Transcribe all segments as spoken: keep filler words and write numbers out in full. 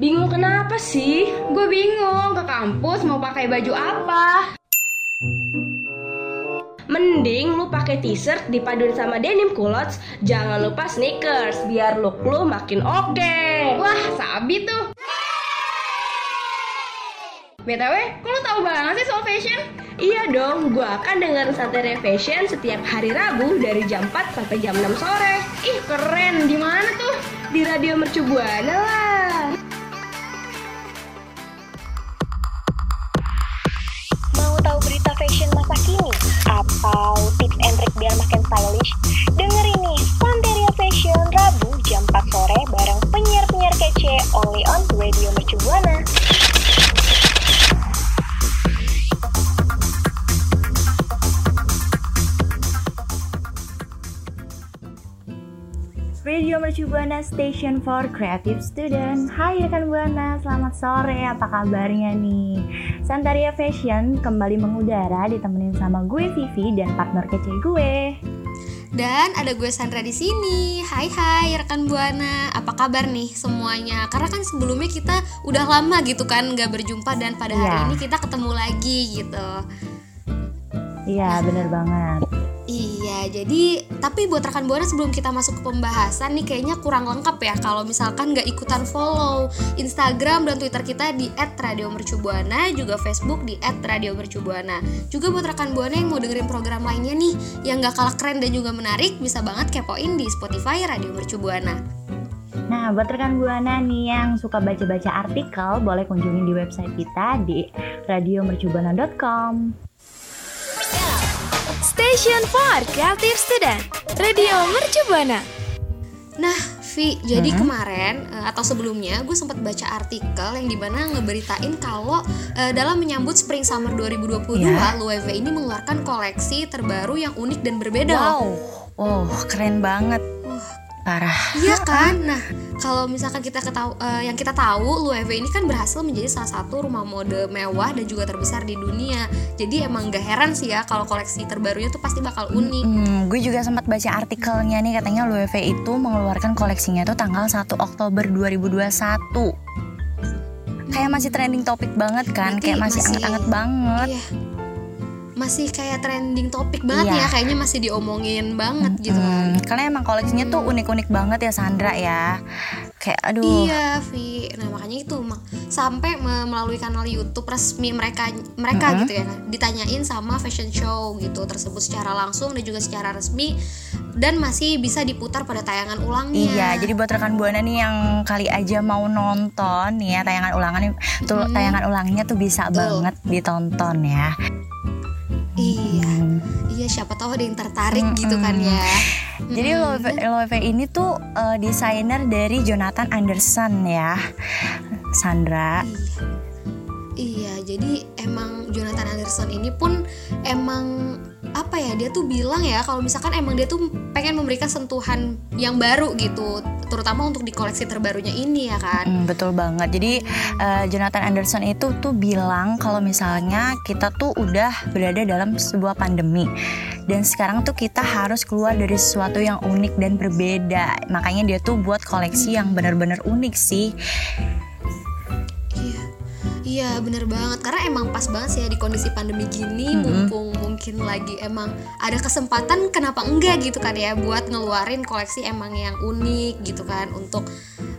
Bingung kenapa sih? Gue bingung ke kampus mau pakai baju apa. Mending lu pakai t-shirt dipaduin sama denim culottes. Jangan lupa sneakers biar look lu makin oke. Wah, sabi tuh. B T W, kok lu tau banget sih soal fashion? Iya dong, gua akan dengerin Santai Fashion setiap hari Rabu dari jam empat sampai jam enam sore. Ih, keren. Di mana tuh? Di Radio Mercu Buana lah. Mau tahu berita fashion masa kini atau tips and trick biar makin stylish? Dengerin nih Panteria Fashion Rabu jam empat sore bareng penyiar-penyiar kece only on Radio Mercu Buana. Radio Mercu Buana Station for Creative Student. Hai rekan Buana, selamat sore. Apa kabarnya nih? Santaria Fashion kembali mengudara ditemenin sama gue Vivi dan partner kece gue. Dan ada gue Sandra di sini. Hai hai rekan Buana, apa kabar nih semuanya? Karena kan sebelumnya kita udah lama gitu kan gak berjumpa dan pada hari ya. Ini kita ketemu lagi gitu. Iya, bener banget. Iya, jadi tapi buat rekan Buana sebelum kita masuk ke pembahasan nih kayaknya kurang lengkap ya kalau misalkan nggak ikutan follow Instagram dan Twitter kita di et radio mercu buana, juga Facebook di et radio mercu buana. Juga buat rekan Buana yang mau dengerin program lainnya nih yang nggak kalah keren dan juga menarik, bisa banget kepoin di Spotify Radio Mercu Buana. Nah, buat rekan Buana nih yang suka baca-baca artikel, boleh kunjungi di website kita di radio mercu buana dot com. Station for Creative Student, Radio Mercu Buana. Nah, Vi, jadi mm-hmm. kemarin atau sebelumnya gue sempat baca artikel yang dimana ngeberitain kalau uh, dalam menyambut Spring Summer dua ribu dua puluh dua, yeah. Louis V ini mengeluarkan koleksi terbaru yang unik dan berbeda. Wow, oh keren banget. Parah. Iya kan? Nah, kalau misalkan kita ketahu, uh, yang kita tahu Louis V ini kan berhasil menjadi salah satu rumah mode mewah dan juga terbesar di dunia. Jadi emang gak heran sih ya kalau koleksi terbarunya tuh pasti bakal unik. Hmm, gue juga sempat baca artikelnya nih, katanya Louis V itu mengeluarkan koleksinya tuh tanggal satu Oktober dua ribu dua puluh satu. Kayak masih trending topik banget kan? Kayak masih, masih anget-anget banget. Iya. Masih kayak trending topik banget iya. ya, kayaknya masih diomongin banget hmm, gitu kan. Karena emang koleksinya hmm. tuh unik-unik banget ya Sandra ya. Kayak aduh. Iya, Vi. Nah, makanya itu mak- sampai melalui kanal YouTube resmi mereka mereka mm-hmm. gitu ya, ditanyain sama fashion show gitu tersebut secara langsung dan juga secara resmi dan masih bisa diputar pada tayangan ulangnya. Iya, jadi buat rekan Buana nih yang kali aja mau nonton nih ya tayangan ulangan tuh hmm. tayangan ulangnya tuh bisa tuh. banget ditonton ya. Iya, iya siapa tahu ada yang tertarik mm-hmm. gitu kan ya. Jadi Louis V ini tuh uh, desainer dari Jonathan Anderson ya, Sandra. Iya, iya jadi emang Jonathan Anderson ini pun emang apa ya, dia tuh bilang ya kalau misalkan emang dia tuh pengen memberikan sentuhan yang baru gitu, terutama untuk di koleksi terbarunya ini ya kan. Mm, betul banget. Jadi uh, Jonathan Anderson itu tuh bilang kalau misalnya kita tuh udah berada dalam sebuah pandemi dan sekarang tuh kita harus keluar dari sesuatu yang unik dan berbeda. Makanya dia tuh buat koleksi yang benar-benar unik sih. Iya benar banget, karena emang pas banget sih ya di kondisi pandemi gini mm-hmm. mumpung mungkin lagi emang ada kesempatan, kenapa enggak gitu kan ya, buat ngeluarin koleksi emang yang unik gitu kan, untuk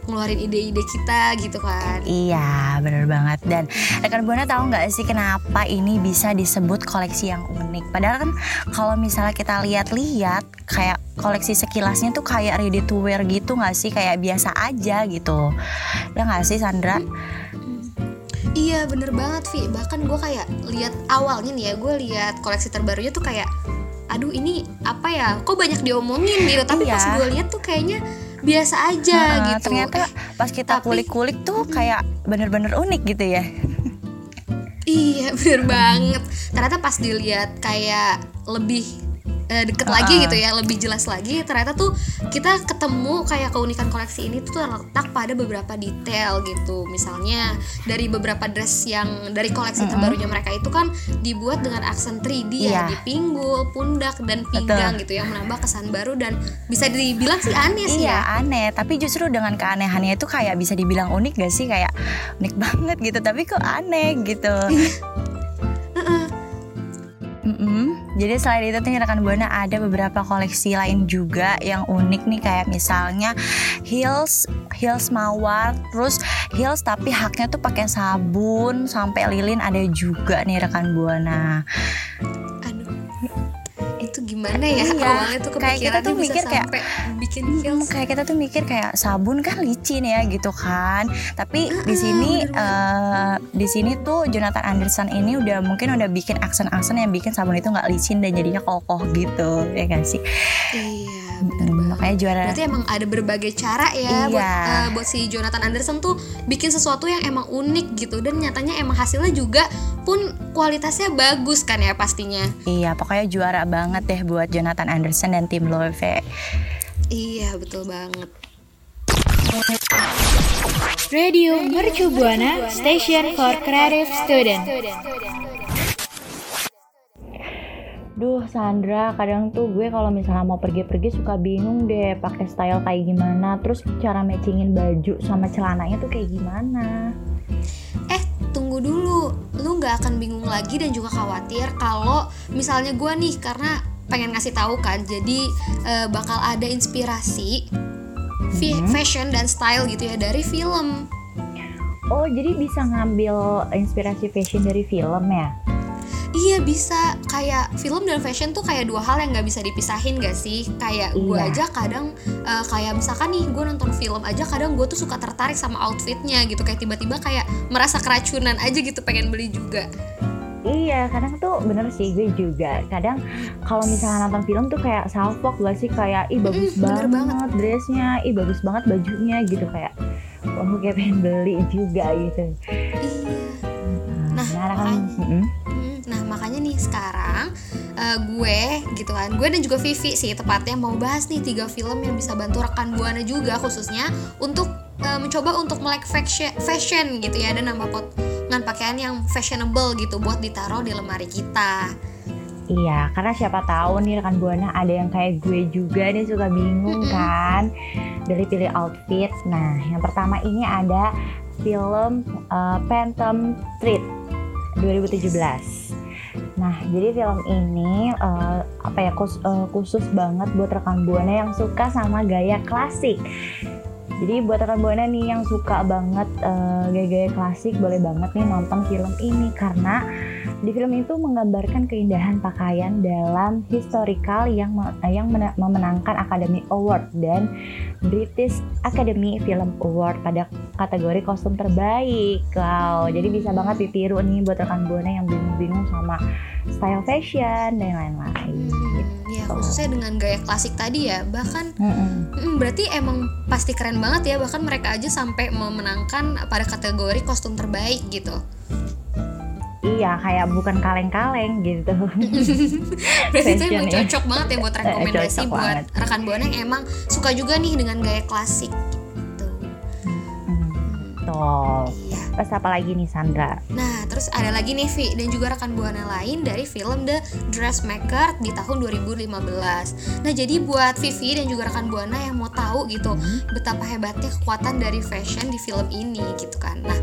ngeluarin ide-ide kita gitu kan. Iya benar banget. Dan rekan Buana tahu nggak sih kenapa ini bisa disebut koleksi yang unik? Padahal kan kalau misalnya kita lihat-lihat kayak koleksi sekilasnya tuh kayak ready to wear gitu nggak sih, kayak biasa aja gitu ya nggak sih Sandra? Mm-hmm. Iya bener banget Vi, bahkan gue kayak lihat awalnya nih ya, gue lihat koleksi terbarunya tuh kayak aduh ini apa ya, kok banyak diomongin gitu, tapi iya. pas gue lihat tuh kayaknya biasa aja nah, gitu. Ternyata pas kita tapi, kulik-kulik tuh kayak bener-bener unik gitu ya. Iya bener banget, ternyata pas dilihat kayak lebih uh, deket uh-uh. lagi gitu ya, lebih jelas lagi. Ternyata tuh kita ketemu kayak keunikan koleksi ini tuh terletak pada beberapa detail gitu. Misalnya dari beberapa dress yang dari koleksi uh-uh. terbarunya mereka itu kan dibuat dengan aksen tiga D yeah. ya, di pinggul, pundak, dan pinggang. Betul. Gitu yang menambah kesan baru dan bisa dibilang sih aneh sih. Iya, ya. aneh, tapi justru dengan keanehannya itu kayak bisa dibilang unik gak sih? Kayak unik banget gitu, tapi kok aneh gitu. Mm-hmm. Jadi selain itu nih rekan Buana ada beberapa koleksi lain juga yang unik nih, kayak misalnya heels heels mawar, terus heels tapi haknya tuh pakai sabun sampai lilin ada juga nih rekan Buana. Gimana ya, iya. awalnya tuh kepikirannya tuh mikir kayak bikin heels, kayak kita tuh mikir kayak sabun kan licin ya gitu kan, tapi uh-uh, di sini uh, di sini tuh Jonathan Anderson ini udah mungkin udah bikin aksen-aksen yang bikin sabun itu nggak licin dan jadinya kokoh gitu ya nggak sih? Iya. Bener, makanya juara. Berarti emang ada berbagai cara ya, iya. buat, uh, buat si Jonathan Anderson tuh bikin sesuatu yang emang unik gitu. Dan nyatanya emang hasilnya juga pun kualitasnya bagus kan ya pastinya. Iya, pokoknya juara banget deh buat Jonathan Anderson dan tim Louis V. Iya, betul banget. Radio Mercu Buana, station for creative student. Duh Sandra, kadang tuh gue kalau misalnya mau pergi-pergi suka bingung deh pakai style kayak gimana, terus cara matchingin baju sama celananya tuh kayak gimana. Eh tunggu dulu, lu gak akan bingung lagi dan juga khawatir kalau misalnya gue nih, karena pengen ngasih tahu kan, jadi e, bakal ada inspirasi mm-hmm. fashion dan style gitu ya dari film. Oh jadi bisa ngambil inspirasi fashion dari film ya? Iya bisa, kayak film dan fashion tuh kayak dua hal yang gak bisa dipisahin gak sih? Kayak gue iya. aja kadang, uh, kayak misalkan nih gue nonton film aja kadang gue tuh suka tertarik sama outfitnya gitu. Kayak tiba-tiba kayak merasa keracunan aja gitu, pengen beli juga. Iya, kadang tuh bener sih, gue juga kadang kalau misalnya nonton film tuh kayak salfok gak sih, kayak ih bagus mm, banget, banget dressnya, ih bagus banget bajunya gitu, kayak wah oh, kayak pengen beli juga gitu. Iya. Nah, nah kan, Nah makanya nih sekarang uh, gue gitu kan, gue dan juga Vivi sih tepatnya mau bahas nih tiga film yang bisa bantu rekan Buana juga khususnya untuk uh, mencoba untuk melek fashion gitu ya, dan nambah potongan pakaian yang fashionable gitu buat ditaruh di lemari kita. Iya, karena siapa tahu nih rekan Buana ada yang kayak gue juga nih suka bingung mm-hmm. kan dari pilih outfit. Nah, yang pertama ini ada film uh, Phantom Street dua ribu tujuh belas. Yes. Nah, jadi film ini uh, apa ya khusus, uh, khusus banget buat rekan Buana yang suka sama gaya klasik. Jadi buat rekan Buana nih yang suka banget uh, gaya-gaya klasik boleh banget nih nonton film ini, karena di film itu menggambarkan keindahan pakaian dalam historical yang yang memenangkan Academy Award dan British Academy Film Award pada kategori kostum terbaik. Wow, jadi bisa banget ditiru nih buat rekan Buana yang bingung-bingung sama style fashion dan lain-lain. Hmm, ya khususnya dengan gaya klasik tadi ya, bahkan mm, berarti emang pasti keren banget ya, bahkan mereka aja sampai memenangkan pada kategori kostum terbaik gitu. Iya, kayak bukan kaleng-kaleng gitu. Berarti itu emang cocok banget ya buat rekomendasi buat banget. Rekan Buana yang emang suka juga nih dengan gaya klasik gitu. Hmm, tol. Iya. Terus apa lagi nih Sandra? Nah, terus ada lagi nih Vi dan juga rekan Buana lain dari film The Dressmaker di tahun dua ribu lima belas. Nah, jadi buat Vivi dan juga rekan Buana yang mau tahu gitu betapa hebatnya kekuatan dari fashion di film ini gitu kan. Nah,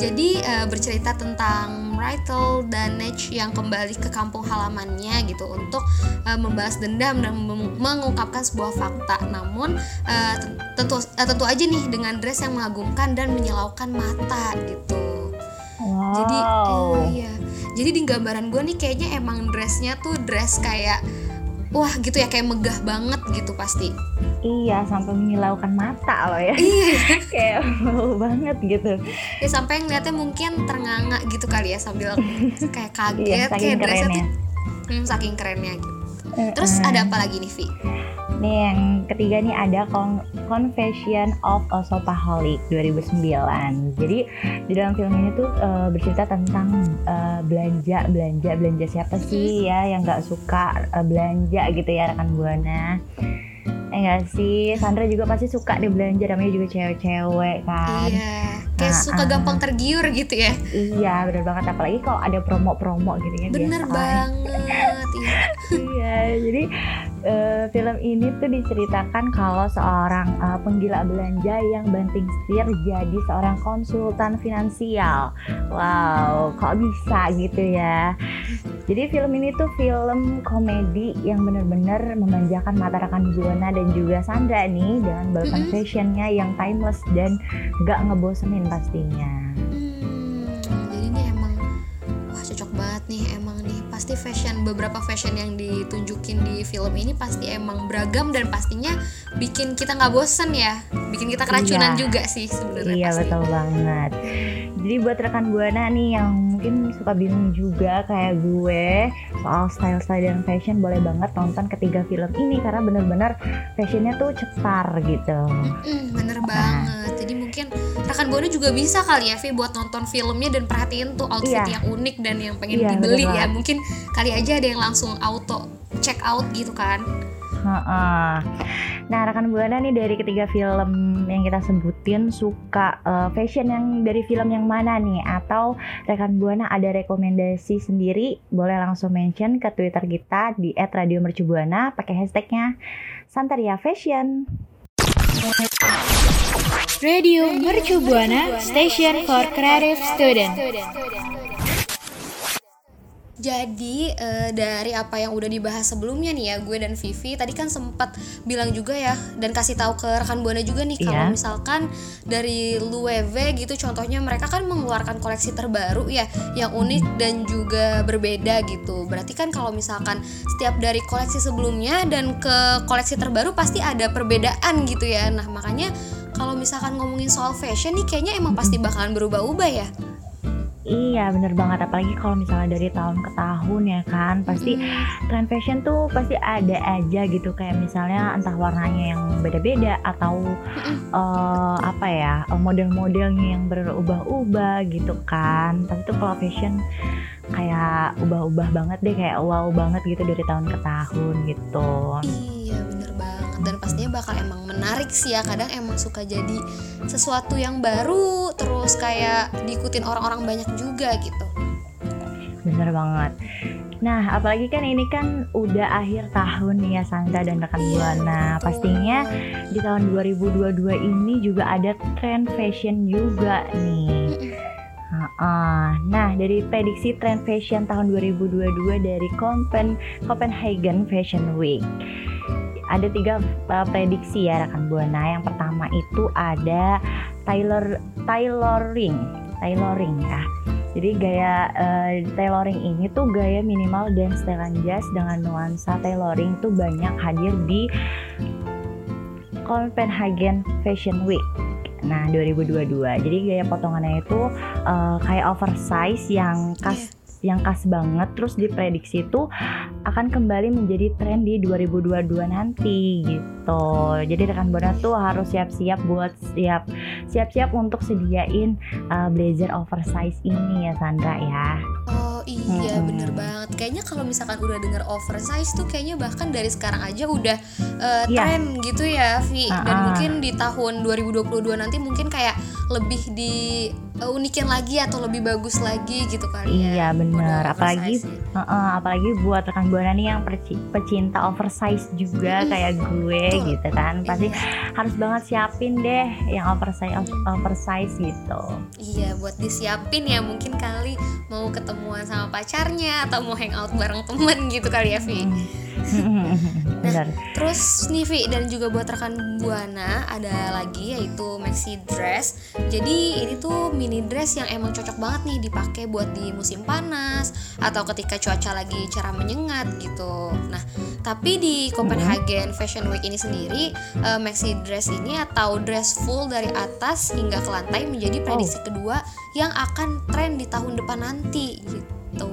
jadi e, bercerita tentang Rachel dan Natch yang kembali ke kampung halamannya gitu untuk uh, membalas dendam dan mengungkapkan sebuah fakta. Namun uh, tentu uh, tentu aja nih dengan dress yang mengagumkan dan menyilaukan mata gitu. Wow. Jadi uh, iya. Jadi di gambaran gue nih kayaknya emang dressnya tuh dress kayak wah gitu ya, kayak megah banget gitu pasti. Iya, sampai menyilaukan mata loh ya. Iya. Kayak wow banget gitu. Ya sampai ngeliatnya mungkin ternganga gitu kali ya, sambil kayak kaget. Iya, saking kayak dressnya tuh, hmm, saking kerennya gitu. Mm-hmm. Terus ada apa lagi nih Vi? Nih yang ketiga nih ada Confessions of a Shopaholic dua ribu sembilan. Jadi di dalam film ini tuh uh, bercerita tentang uh, belanja belanja belanja siapa sih ya yang nggak suka uh, belanja gitu ya rekan Buana. Enggak sih, Sandra juga pasti suka deh belanja, namanya juga cewek-cewek kan. Iya, kayak nah, suka uh, gampang tergiur gitu ya. Iya, benar banget, apalagi kalau ada promo-promo gitu ya. Bener biasa banget. Iya. Iya, jadi uh, film ini tuh diceritakan kalau seorang uh, penggila belanja yang banting setir jadi seorang konsultan finansial. Wow, kok bisa gitu ya. Jadi film ini tuh film komedi yang benar-benar memanjakan mata rekan Buana dan juga Sandra nih dengan balutan mm-hmm. fashionnya yang timeless dan gak ngebosenin pastinya. Hmm, jadi ini emang wah cocok banget nih emang nih. Pasti fashion, beberapa fashion yang ditunjukin di film ini pasti emang beragam dan pastinya bikin kita gak bosen ya. Bikin kita keracunan iya. juga sih sebenarnya. Iya pasti. Betul banget. Jadi buat rekan Buana nih yang mungkin suka bingung juga kayak gue soal style-style dan fashion, boleh banget nonton ketiga film ini karena benar-benar fashionnya tuh cetar gitu. Mm-mm, bener nah. banget. Jadi mungkin rekan Buana juga bisa kali ya Vi buat nonton filmnya dan perhatiin tuh outfit yeah. yang unik dan yang pengen yeah, dibeli ya. Mungkin kali aja ada yang langsung auto check out gitu kan. Nah rekan Buana nih dari ketiga film yang kita sebutin suka uh, fashion yang dari film yang mana nih? Atau rekan Buana ada rekomendasi sendiri? Boleh langsung mention ke Twitter kita di et radio mercu buana pakai hashtagnya Santaria Fashion. Radio Mercu Buana, station for creative student. Jadi eh, dari apa yang udah dibahas sebelumnya nih ya gue dan Vivi tadi kan sempat bilang juga ya dan kasih tahu ke rekan Buana juga nih kalau yeah. misalkan dari Louis V gitu contohnya mereka kan mengeluarkan koleksi terbaru ya yang unik dan juga berbeda gitu. Berarti kan kalau misalkan setiap dari koleksi sebelumnya dan ke koleksi terbaru pasti ada perbedaan gitu ya. Nah makanya kalau misalkan ngomongin soal fashion nih kayaknya emang pasti bakalan berubah-ubah ya. Iya bener banget, apalagi kalau misalnya dari tahun ke tahun ya kan pasti mm. trend fashion tuh pasti ada aja gitu kayak misalnya entah warnanya yang beda-beda atau mm. uh, apa ya model-modelnya yang berubah-ubah gitu kan. Tapi tuh kalau fashion kayak ubah-ubah banget deh, kayak wow banget gitu dari tahun ke tahun gitu. Iya bener banget dan pastinya bakal emang menarik sih ya, kadang emang suka jadi sesuatu yang baru terus kayak diikutin orang-orang banyak juga gitu. Bener banget. Nah apalagi kan ini kan udah akhir tahun nih ya Sandra dan rekan Buana. Pastinya di tahun dua ribu dua puluh dua ini juga ada tren fashion juga nih. Uh, nah dari prediksi tren fashion tahun dua ribu dua puluh dua dari Copen- Copenhagen Fashion Week ada tiga uh, prediksi ya rekan Buana. Yang pertama itu ada tailor tailoring tailoring ya. Jadi gaya uh, tailoring ini tuh gaya minimal dan setelan jas dengan nuansa tailoring tuh banyak hadir di Copenhagen Fashion Week. Nah dua ribu dua puluh dua jadi gaya potongannya itu uh, kayak oversize yang khas yang khas banget terus diprediksi itu akan kembali menjadi tren di dua ribu dua puluh dua nanti gitu. Jadi rekan Buana tuh harus siap-siap buat siap siap-siap untuk sediain uh, blazer oversize ini ya Sandra ya. Oh iya hmm. bener banget. Kayaknya kalau misalkan udah denger oversize tuh kayaknya bahkan dari sekarang aja udah uh, tren yeah. gitu ya Vi. Uh-uh. Dan mungkin di tahun dua ribu dua puluh dua nanti mungkin kayak lebih di Uh, unikin lagi atau lebih bagus lagi gitu kali ya. Iya benar. Apalagi uh, apalagi buat rekan Buana nih yang perci- pecinta oversize juga mm. kayak gue Betul. gitu kan. Pasti iya. harus banget siapin deh yang oversize mm. oversize gitu. Iya, buat disiapin ya mungkin kali mau ketemuan sama pacarnya atau mau hangout bareng temen gitu kali ya, Vi. Nah, terus nih Vi dan juga buat rekan Buana ada lagi yaitu maxi dress. Jadi ini tuh mini dress yang emang cocok banget nih dipakai buat di musim panas atau ketika cuaca lagi cerah menyengat gitu. Nah tapi di Copenhagen Fashion Week ini sendiri uh, maxi dress ini atau dress full dari atas hingga ke lantai menjadi prediksi oh. kedua yang akan tren di tahun depan nanti gitu.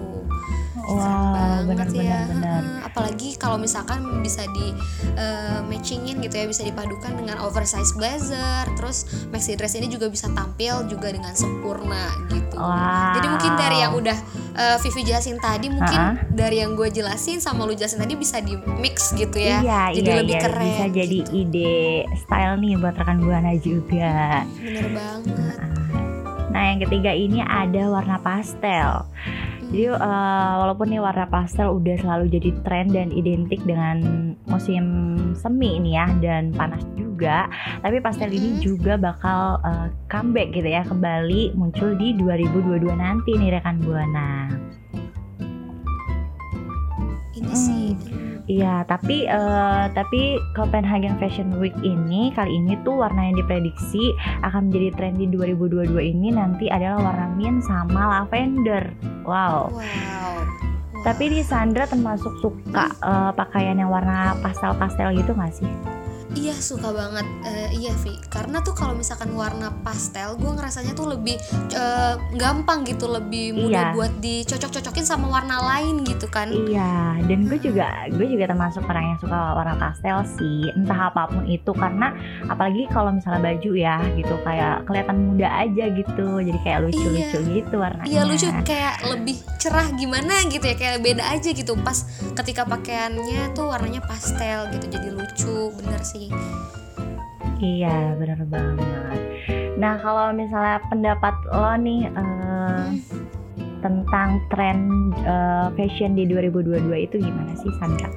Senang wow, banget bener, sih bener, ya bener. Apalagi kalau misalkan bisa di uh, matchingin gitu ya, bisa dipadukan dengan oversize blazer. Terus maxi dress ini juga bisa tampil juga dengan sempurna gitu. Wow. Jadi mungkin dari yang udah uh, Vivi jelasin tadi, mungkin uh-huh. dari yang gue jelasin sama lu jelasin tadi bisa di mix gitu ya. Iya, jadi iya, lebih iya, keren. Bisa gitu. Jadi ide style nih buat rekan Buana juga. Bener banget. Nah yang ketiga ini ada warna pastel. Jadi uh, walaupun nih warna pastel udah selalu jadi tren dan identik dengan musim semi ini ya dan panas juga, tapi pastel ini juga bakal uh, comeback gitu ya, kembali muncul di dua ribu dua puluh dua nanti nih rekan Buana. Ini hmm. sih. Iya, tapi uh, tapi Copenhagen Fashion Week ini kali ini tuh warna yang diprediksi akan menjadi tren di dua ribu dua puluh dua ini nanti adalah warna mint sama lavender. Wow. Wow. wow. Tapi di Sandra termasuk suka uh, pakaian yang warna pastel-pastel gitu nggak sih? Iya suka banget, uh, iya Vi. Karena tuh kalau misalkan warna pastel, gue ngerasanya tuh lebih uh, gampang gitu, lebih mudah iya. buat dicocok-cocokin sama warna lain gitu kan. Iya. Dan gue juga, gue juga termasuk orang yang suka warna pastel sih, entah apapun itu. Karena apalagi kalau misalnya baju ya gitu, kayak kelihatan muda aja gitu, jadi kayak lucu-lucu iya. gitu warnanya. Iya lucu, kayak lebih cerah gimana gitu ya, kayak beda aja gitu. Pas ketika pakaiannya tuh warnanya pastel gitu, jadi lucu, bener sih. Iya benar banget. Nah kalau misalnya pendapat lo nih uh, hmm. tentang tren uh, fashion di dua ribu dua puluh dua itu gimana sih Sandra?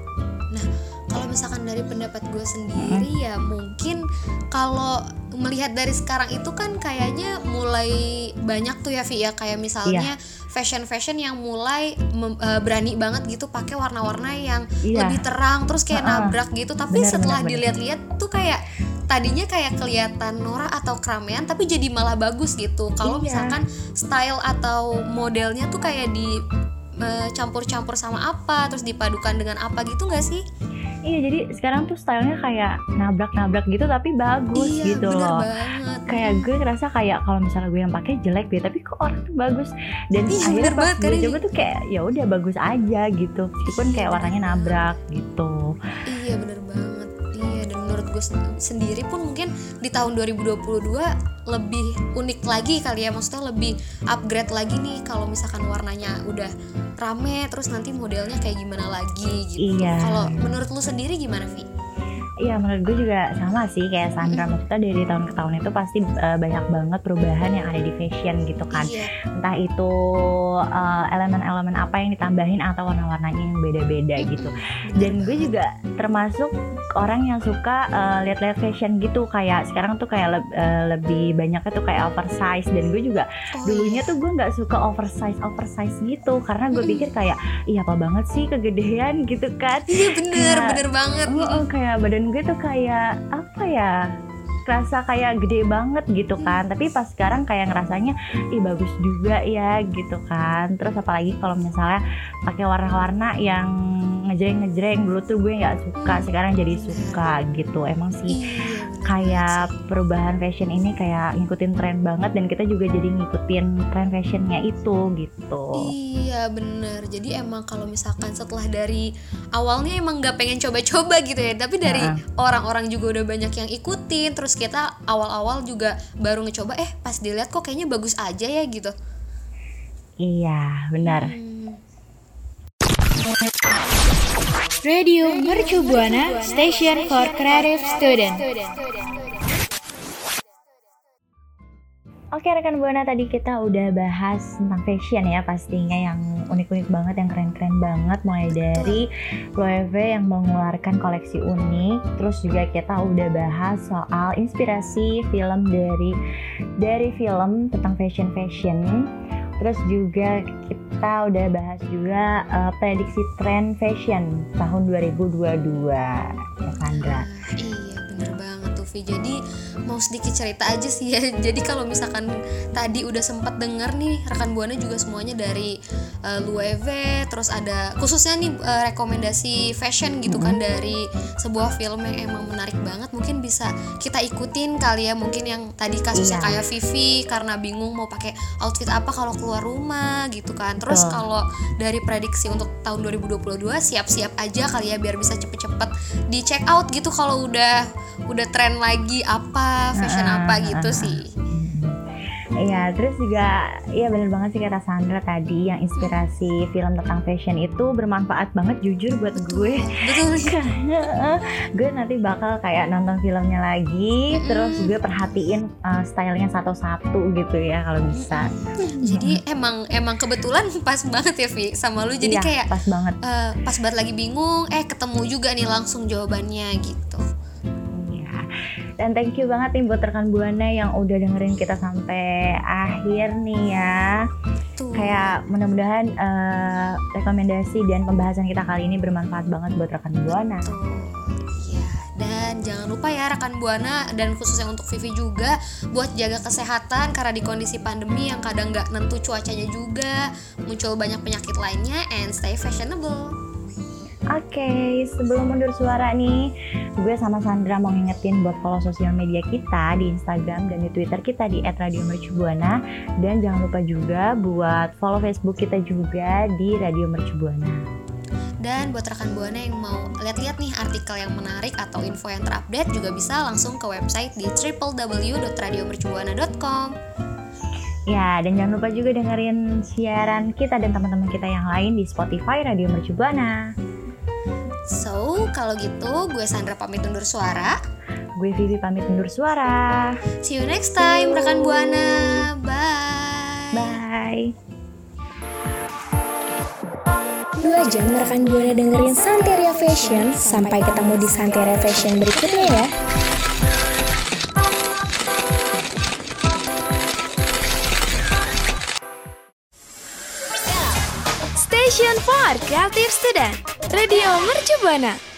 Nah kalau misalkan dari pendapat gue sendiri hmm. ya mungkin kalau melihat dari sekarang itu kan kayaknya mulai banyak tuh ya Vi ya, kayak misalnya yeah. fashion-fashion yang mulai mem- uh, berani banget gitu pakai warna-warna yang yeah. lebih terang terus kayak uh-uh. nabrak gitu, tapi bener, setelah bener, dilihat-lihat bener. Tuh kayak tadinya kayak kelihatan norak atau keramaian tapi jadi malah bagus gitu kalau yeah. misalkan style atau modelnya tuh kayak di uh, campur-campur sama apa terus dipadukan dengan apa gitu nggak sih? Iya jadi sekarang tuh stylenya kayak nabrak-nabrak gitu tapi bagus iya, gitu loh. Banget. Kayak gue ngerasa kayak kalau misalnya gue yang pakai jelek deh tapi kok orang tuh bagus. Dan iya, akhirnya pas gue coba tuh kayak ya udah bagus aja gitu. Meskipun iya, kayak warnanya nabrak gitu. Iya benar banget. Iya dan menurut gue sendiri pun mungkin di tahun dua ribu dua puluh dua lebih unik lagi kali ya, maksudnya lebih upgrade lagi nih kalau misalkan warnanya udah rame terus nanti modelnya kayak gimana lagi gitu. Iya. Kalau menurut lu sendiri gimana Vi? Iya menurut gue juga sama sih kayak Sandra, maksudnya dari tahun ke tahun itu pasti uh, banyak banget perubahan yang ada di fashion gitu kan. Iya. Entah itu uh, elemen-elemen apa yang ditambahin atau warna-warnanya yang beda-beda gitu. Dan gue juga termasuk orang yang suka uh, lihat-lihat fashion gitu, kayak sekarang tuh kayak le- uh, lebih banyaknya tuh kayak oversize. Dan gue juga oh, dulunya tuh gue nggak suka oversize oversize gitu karena gue pikir kayak iya apa banget sih kegedean gitu kan. Iya bener nah, bener banget. Oh, oh, kayak badan gue tuh kayak apa ya, kerasa kayak gede banget gitu kan. Tapi pas sekarang kayak ngerasanya ih bagus juga ya gitu kan. Terus apalagi kalau misalnya pakai warna-warna yang ngejreng-ngejreng, dulu tuh gue nggak suka, sekarang jadi suka gitu. Emang sih kayak perubahan fashion ini kayak ngikutin tren banget dan kita juga jadi ngikutin tren fashionnya itu gitu. Iya benar. Jadi emang kalau misalkan setelah dari awalnya emang nggak pengen coba-coba gitu ya, tapi dari nah. orang-orang juga udah banyak yang ikutin. Terus kita awal-awal juga baru ngecoba, eh pas dilihat kok kayaknya bagus aja ya gitu. Iya benar. Hmm. Radio Mercu Buana, station for creative student. Oke rekan Buana, tadi kita udah bahas tentang fashion ya, pastinya yang unik-unik banget, yang keren-keren banget, mulai dari Louis V yang mengeluarkan koleksi unik. Terus juga kita udah bahas soal inspirasi film dari dari film tentang fashion-fashion. Terus juga kita udah bahas juga uh, prediksi tren fashion tahun dua ribu dua puluh dua ya Sandra. Iya benar banget tuh V. Raffi. Jadi mau sedikit cerita aja sih ya. Jadi kalau misalkan tadi udah sempat dengar nih rekan Buana juga semuanya dari uh, Louis V, terus ada khususnya nih uh, rekomendasi fashion gitu kan dari sebuah film yang emang menarik banget, mungkin bisa kita ikutin kali ya. Mungkin yang tadi kasusnya iya. kayak Vivi karena bingung mau pakai outfit apa kalau keluar rumah gitu kan. Terus oh. kalau dari prediksi untuk tahun dua ribu dua puluh dua siap-siap aja kali ya biar bisa cepet-cepet di check out gitu kalau udah udah tren lagi apa fashion uh, apa gitu uh, uh. sih. Iya, terus juga iya benar banget sih kata Sandra tadi, yang inspirasi film tentang fashion itu bermanfaat banget jujur buat gue. Betul. Karena gue nanti bakal kayak nonton filmnya lagi, mm. terus gue perhatiin uh, stylenya satu-satu gitu ya kalau bisa. Jadi mm. emang emang kebetulan pas banget ya Vi sama lu. Jadi iya, kayak pas banget. Uh, pas banget lagi bingung, eh ketemu juga nih langsung jawabannya gitu. Dan thank you banget nih buat rekan Buana yang udah dengerin kita sampai akhir nih ya. Tuh. Kayak mudah-mudahan uh, rekomendasi dan pembahasan kita kali ini bermanfaat banget buat rekan Buana. Iya. Dan jangan lupa ya rekan Buana dan khususnya untuk Vivi juga buat jaga kesehatan karena di kondisi pandemi yang kadang nggak nentu cuacanya juga muncul banyak penyakit lainnya, and stay fashionable. Oke, okay, sebelum mundur suara nih, gue sama Sandra mau ngingetin buat follow sosial media kita di Instagram dan di Twitter kita di et radio mercu buana. Dan jangan lupa juga buat follow Facebook kita juga di Radio Mercu Buana. Dan buat rekan Buana yang mau lihat-lihat nih artikel yang menarik atau info yang terupdate juga bisa langsung ke website di double-u double-u double-u dot radio mercu buana dot com. Ya, dan jangan lupa juga dengerin siaran kita dan teman-teman kita yang lain di Spotify Radio Mercu Buana. So, kalau gitu gue Sandra pamit undur suara. Gue Vivi pamit undur suara. See you next time, rekan Buana. Bye. Bye. Dua jam rekan Buana dengerin Santeria Fashion. Sampai ketemu di Santeria Fashion berikutnya ya. Creative Student Radio Mercu Buana.